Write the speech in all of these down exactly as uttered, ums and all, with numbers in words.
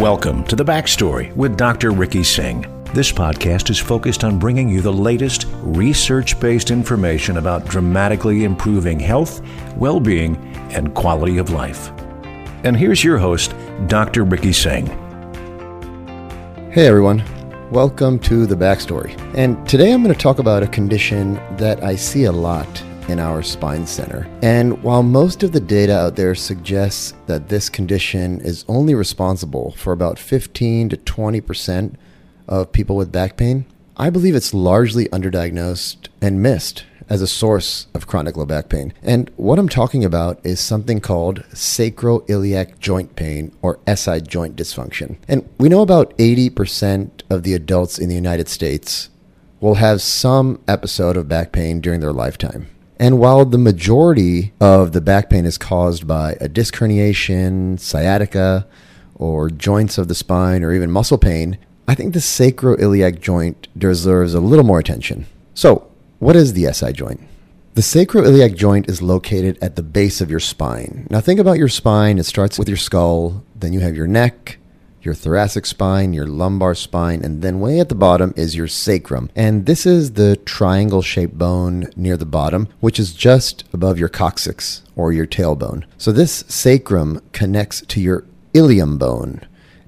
Welcome to The Backstory with Doctor Ricky Singh. This podcast is focused on bringing you the latest research-based information about dramatically improving health, well-being, and quality of life. And here's your host, Doctor Ricky Singh. Hey everyone, welcome to The Backstory. And today I'm going to talk about a condition that I see a lot in our spine center. And while most of the data out there suggests that this condition is only responsible for about fifteen to twenty percent of people with back pain, I believe it's largely underdiagnosed and missed as a source of chronic low back pain. And what I'm talking about is something called sacroiliac joint pain, or S I joint dysfunction. And we know about eighty percent of the adults in the United States will have some episode of back pain during their lifetime. And while the majority of the back pain is caused by a disc herniation, sciatica, or joints of the spine, or even muscle pain, I think the sacroiliac joint deserves a little more attention. So, what is the S I joint? The sacroiliac joint is located at the base of your spine. Now think about your spine. It starts with your skull, then you have your neck, your thoracic spine, your lumbar spine, and then way at the bottom is your sacrum. And this is the triangle-shaped bone near the bottom, which is just above your coccyx, or your tailbone. So this sacrum connects to your ilium bone.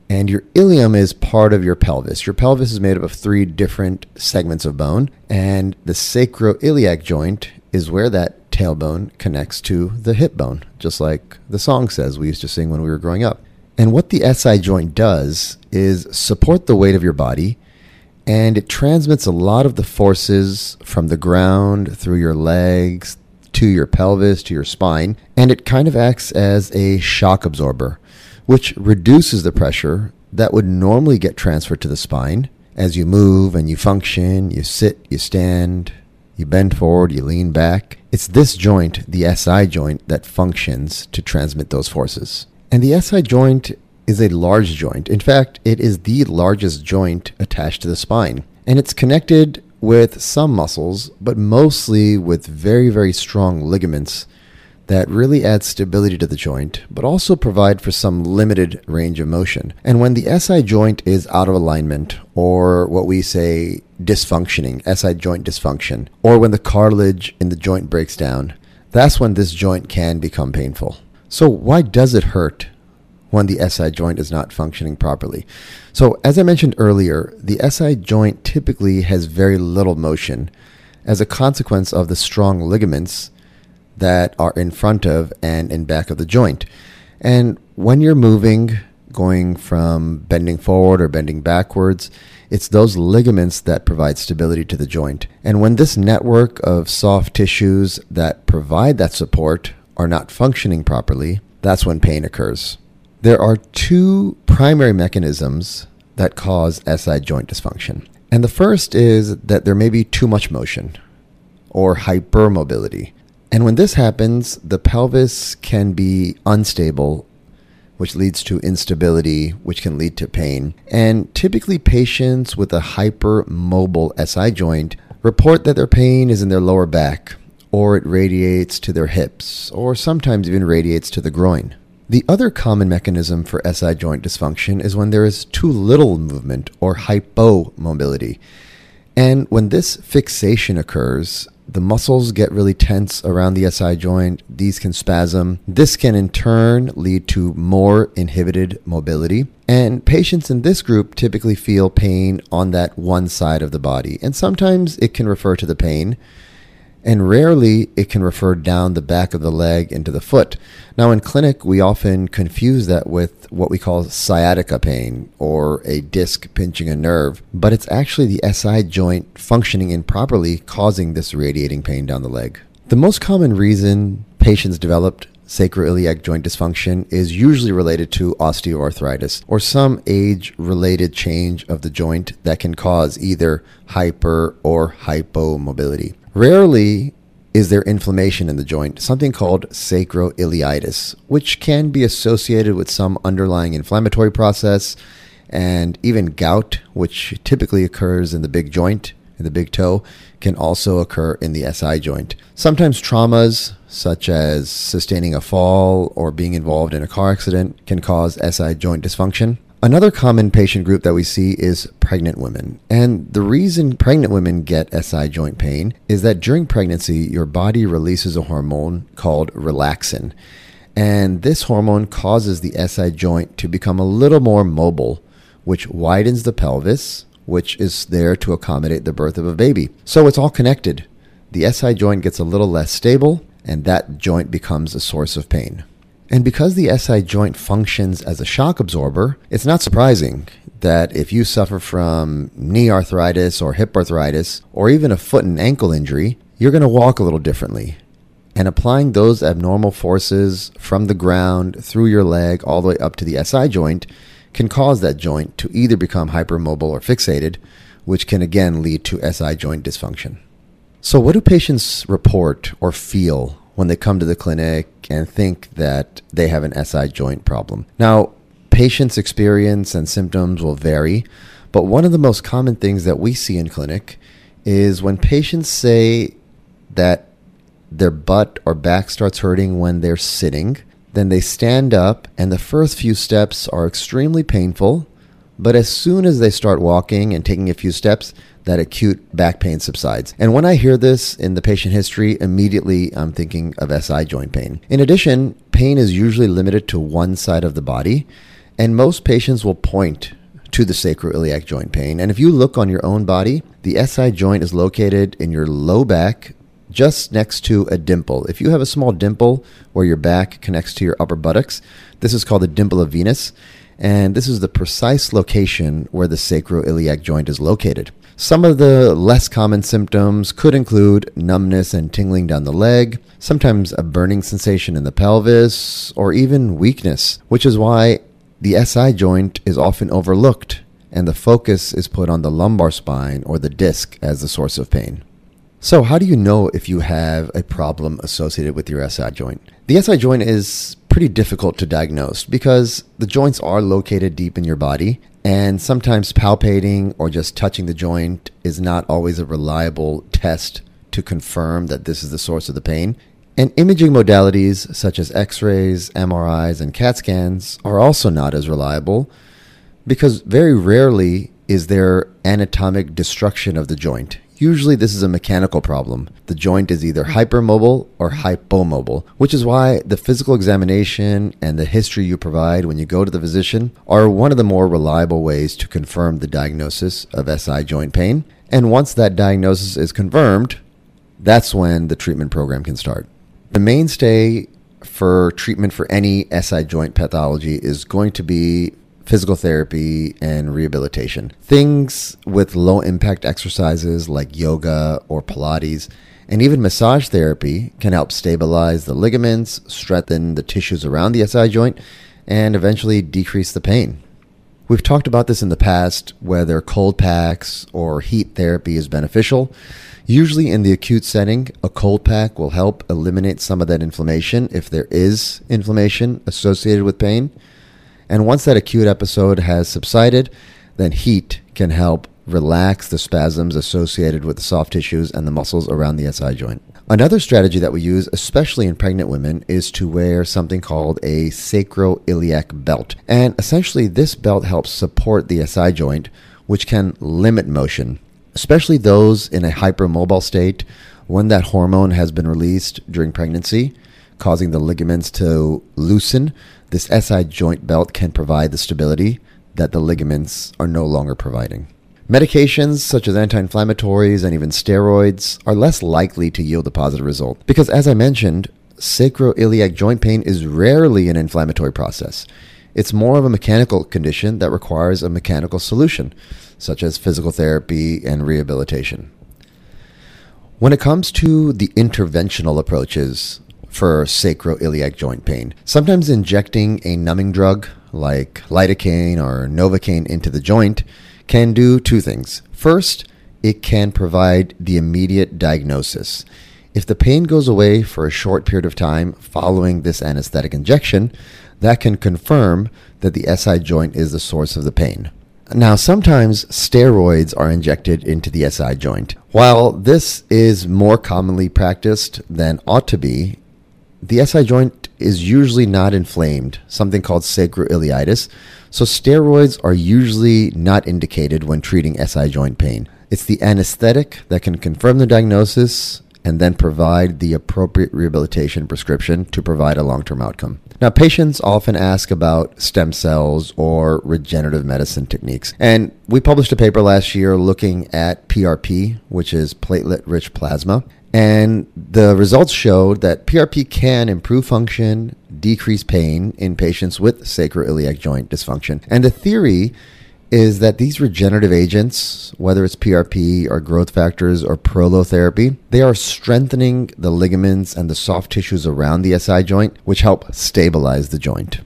And your ilium is part of your pelvis. Your pelvis is made up of three different segments of bone, and the sacroiliac joint is where that tailbone connects to the hip bone, just like the song says we used to sing when we were growing up. And what the S I joint does is support the weight of your body, and it transmits a lot of the forces from the ground through your legs to your pelvis, to your spine, and it kind of acts as a shock absorber, which reduces the pressure that would normally get transferred to the spine as you move and you function, you sit, you stand, you bend forward, you lean back. It's this joint, the S I joint, that functions to transmit those forces. And the S I joint is a large joint. In fact, it is the largest joint attached to the spine. And it's connected with some muscles, but mostly with very, very strong ligaments that really adds stability to the joint, but also provide for some limited range of motion. And when the S I joint is out of alignment, or what we say dysfunctioning, S I joint dysfunction, or when the cartilage in the joint breaks down, that's when this joint can become painful. So why does it hurt when the S I joint is not functioning properly? So as I mentioned earlier, the S I joint typically has very little motion as a consequence of the strong ligaments that are in front of and in back of the joint. And when you're moving, going from bending forward or bending backwards, it's those ligaments that provide stability to the joint. And when this network of soft tissues that provide that support are not functioning properly, that's when pain occurs. There are two primary mechanisms that cause S I joint dysfunction. And the first is that there may be too much motion, or hypermobility. And when this happens, the pelvis can be unstable, which leads to instability, which can lead to pain. And typically patients with a hypermobile S I joint report that their pain is in their lower back, or it radiates to their hips, or sometimes even radiates to the groin. The other common mechanism for S I joint dysfunction is when there is too little movement, or hypomobility. And when this fixation occurs, the muscles get really tense around the S I joint. These can spasm. This can in turn lead to more inhibited mobility. And patients in this group typically feel pain on that one side of the body. And sometimes it can refer to the pain. And rarely it can refer down the back of the leg into the foot. Now in clinic, we often confuse that with what we call sciatica pain, or a disc pinching a nerve, but it's actually the S I joint functioning improperly causing this radiating pain down the leg. The most common reason patients developed sacroiliac joint dysfunction is usually related to osteoarthritis, or some age-related change of the joint that can cause either hyper or hypomobility. Rarely is there inflammation in the joint, something called sacroiliitis, which can be associated with some underlying inflammatory process, and even gout, which typically occurs in the big joint, in the big toe, can also occur in the S I joint. Sometimes traumas, such as sustaining a fall or being involved in a car accident, can cause S I joint dysfunction. Another common patient group that we see is pregnant women. And the reason pregnant women get S I joint pain is that during pregnancy, your body releases a hormone called relaxin. And this hormone causes the S I joint to become a little more mobile, which widens the pelvis, which is there to accommodate the birth of a baby. So it's all connected. The S I joint gets a little less stable, and that joint becomes a source of pain. And because the S I joint functions as a shock absorber, it's not surprising that if you suffer from knee arthritis or hip arthritis, or even a foot and ankle injury, you're going to walk a little differently. And applying those abnormal forces from the ground through your leg all the way up to the S I joint can cause that joint to either become hypermobile or fixated, which can again lead to S I joint dysfunction. So what do patients report or feel when they come to the clinic and think that they have an S I joint problem? Now, patients' experience and symptoms will vary, but one of the most common things that we see in clinic is when patients say that their butt or back starts hurting when they're sitting. Then they stand up, and the first few steps are extremely painful, but as soon as they start walking and taking a few steps, that acute back pain subsides. And when I hear this in the patient history, immediately I'm thinking of S I joint pain. In addition, pain is usually limited to one side of the body, and most patients will point to the sacroiliac joint pain. And if you look on your own body, the S I joint is located in your low back, just next to a dimple. If you have a small dimple where your back connects to your upper buttocks, this is called the dimple of Venus, and this is the precise location where the sacroiliac joint is located. Some of the less common symptoms could include numbness and tingling down the leg, sometimes a burning sensation in the pelvis, or even weakness, which is why the S I joint is often overlooked, and the focus is put on the lumbar spine or the disc as the source of pain. So how do you know if you have a problem associated with your S I joint? The S I joint is pretty difficult to diagnose because the joints are located deep in your body, and sometimes palpating or just touching the joint is not always a reliable test to confirm that this is the source of the pain. And imaging modalities such as X-rays, M R Is, and CAT scans are also not as reliable because very rarely is there anatomic destruction of the joint. Usually this is a mechanical problem. The joint is either hypermobile or hypomobile, which is why the physical examination and the history you provide when you go to the physician are one of the more reliable ways to confirm the diagnosis of S I joint pain. And once that diagnosis is confirmed, that's when the treatment program can start. The mainstay for treatment for any S I joint pathology is going to be physical therapy, and rehabilitation. Things with low-impact exercises like yoga or Pilates, and even massage therapy can help stabilize the ligaments, strengthen the tissues around the S I joint, and eventually decrease the pain. We've talked about this in the past, whether cold packs or heat therapy is beneficial. Usually in the acute setting, a cold pack will help eliminate some of that inflammation if there is inflammation associated with pain. And once that acute episode has subsided, then heat can help relax the spasms associated with the soft tissues and the muscles around the S I joint. Another strategy that we use, especially in pregnant women, is to wear something called a sacroiliac belt. And essentially, this belt helps support the S I joint, which can limit motion, especially those in a hypermobile state when that hormone has been released during pregnancy, causing the ligaments to loosen. This S I joint belt can provide the stability that the ligaments are no longer providing. Medications such as anti-inflammatories and even steroids are less likely to yield a positive result because, as I mentioned, sacroiliac joint pain is rarely an inflammatory process. It's more of a mechanical condition that requires a mechanical solution, such as physical therapy and rehabilitation. When it comes to the interventional approaches for sacroiliac joint pain, sometimes injecting a numbing drug like lidocaine or Novocaine into the joint can do two things. First, it can provide the immediate diagnosis. If the pain goes away for a short period of time following this anesthetic injection, that can confirm that the S I joint is the source of the pain. Now, sometimes steroids are injected into the S I joint. While this is more commonly practiced than ought to be, the S I joint is usually not inflamed, something called sacroiliitis, so steroids are usually not indicated when treating S I joint pain. It's the anesthetic that can confirm the diagnosis and then provide the appropriate rehabilitation prescription to provide a long-term outcome. Now, patients often ask about stem cells or regenerative medicine techniques. And we published a paper last year looking at P R P, which is platelet-rich plasma. And the results showed that P R P can improve function, decrease pain in patients with sacroiliac joint dysfunction. And the theory is that these regenerative agents, whether it's P R P or growth factors or prolotherapy, they are strengthening the ligaments and the soft tissues around the S I joint, which help stabilize the joint.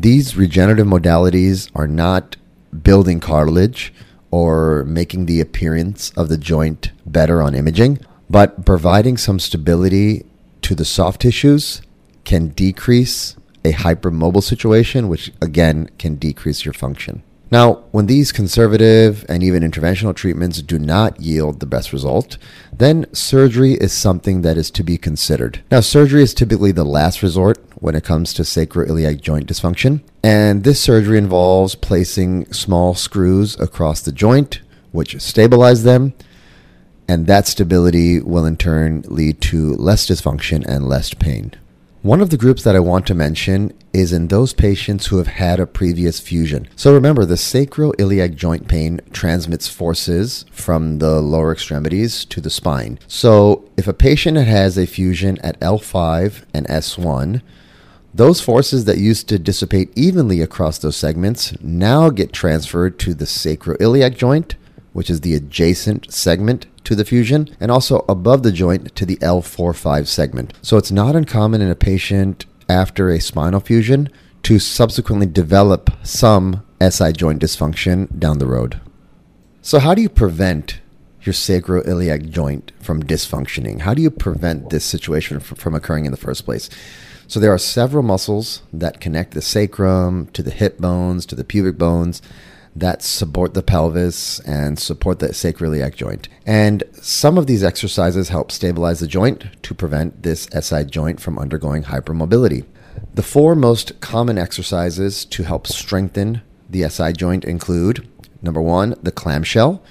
These regenerative modalities are not building cartilage or making the appearance of the joint better on imaging, but providing some stability to the soft tissues can decrease a hypermobile situation, which again can decrease your function. Now, when these conservative and even interventional treatments do not yield the best result, then surgery is something that is to be considered. Now, surgery is typically the last resort when it comes to sacroiliac joint dysfunction, and this surgery involves placing small screws across the joint, which stabilize them, and that stability will in turn lead to less dysfunction and less pain. One of the groups that I want to mention is in those patients who have had a previous fusion. So remember, the sacroiliac joint pain transmits forces from the lower extremities to the spine. So if a patient has a fusion at L five and S one, those forces that used to dissipate evenly across those segments now get transferred to the sacroiliac joint, which is the adjacent segment to the fusion, and also above the joint to the L four dash five segment. So it's not uncommon in a patient after a spinal fusion to subsequently develop some S I joint dysfunction down the road. So how do you prevent your sacroiliac joint from dysfunctioning? How do you prevent this situation from occurring in the first place? So there are several muscles that connect the sacrum to the hip bones, to the pubic bones, that support the pelvis and support the sacroiliac joint. And some of these exercises help stabilize the joint to prevent this S I joint from undergoing hypermobility. The four most common exercises to help strengthen the S I joint include, number one, the clamshell.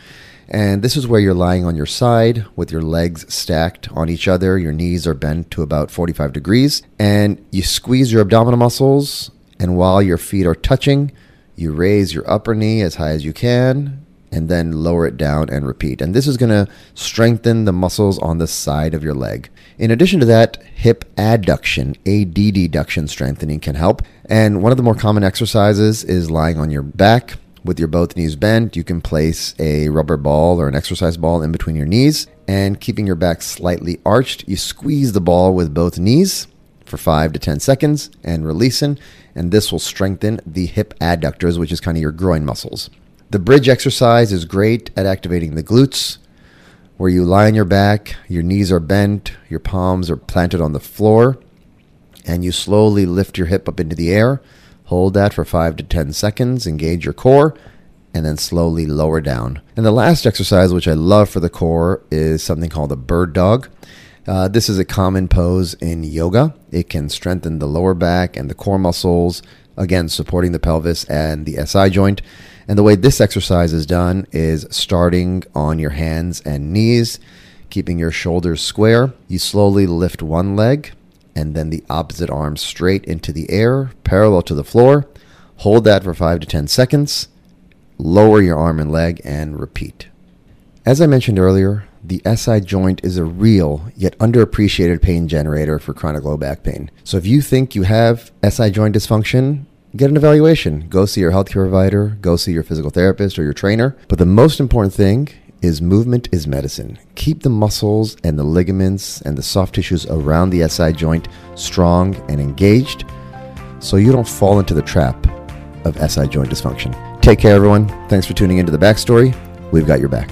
And this is where you're lying on your side with your legs stacked on each other. Your knees are bent to about forty-five degrees. And you squeeze your abdominal muscles. And while your feet are touching, you raise your upper knee as high as you can and then lower it down and repeat. And this is going to strengthen the muscles on the side of your leg. In addition to that, hip adduction, adduction strengthening can help. And one of the more common exercises is lying on your back with your both knees bent. You can place a rubber ball or an exercise ball in between your knees, and keeping your back slightly arched, you squeeze the ball with both knees for five to ten seconds and releasing, and this will strengthen the hip adductors, which is kind of your groin muscles. The bridge exercise is great at activating the glutes, where you lie on your back, your knees are bent, your palms are planted on the floor, and you slowly lift your hip up into the air, hold that for five to ten seconds, engage your core, and then slowly lower down. And the last exercise, which I love for the core, is something called the bird dog. Uh, this is a common pose in yoga. It can strengthen the lower back and the core muscles, again, supporting the pelvis and the S I joint. And the way this exercise is done is starting on your hands and knees, keeping your shoulders square. You slowly lift one leg and then the opposite arm straight into the air, parallel to the floor. Hold that for five to ten seconds. Lower your arm and leg and repeat. As I mentioned earlier, the S I joint is a real yet underappreciated pain generator for chronic low back pain. So if you think you have S I joint dysfunction, get an evaluation. Go see your healthcare provider, go see your physical therapist or your trainer. But the most important thing is movement is medicine. Keep the muscles and the ligaments and the soft tissues around the S I joint strong and engaged so you don't fall into the trap of S I joint dysfunction. Take care, everyone. Thanks for tuning into The Backstory. We've got your back.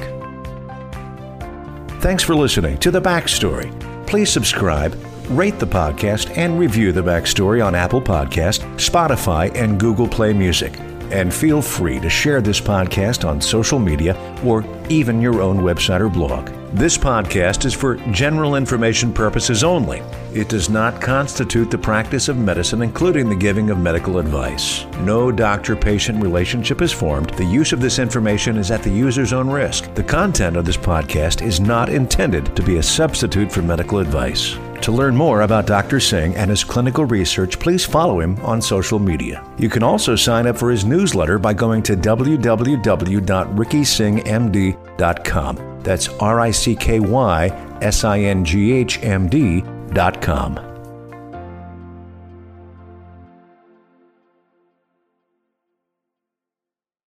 Thanks for listening to The Backstory. Please subscribe, rate the podcast, and review The Backstory on Apple Podcasts, Spotify, and Google Play Music. And feel free to share this podcast on social media or even your own website or blog. This podcast is for general information purposes only. It does not constitute the practice of medicine, including the giving of medical advice. No doctor-patient relationship is formed. The use of this information is at the user's own risk. The content of this podcast is not intended to be a substitute for medical advice. To learn more about Doctor Singh and his clinical research, please follow him on social media. You can also sign up for his newsletter by going to w w w dot ricky singh m d dot com. That's R I C K Y S I N G H M D dot com.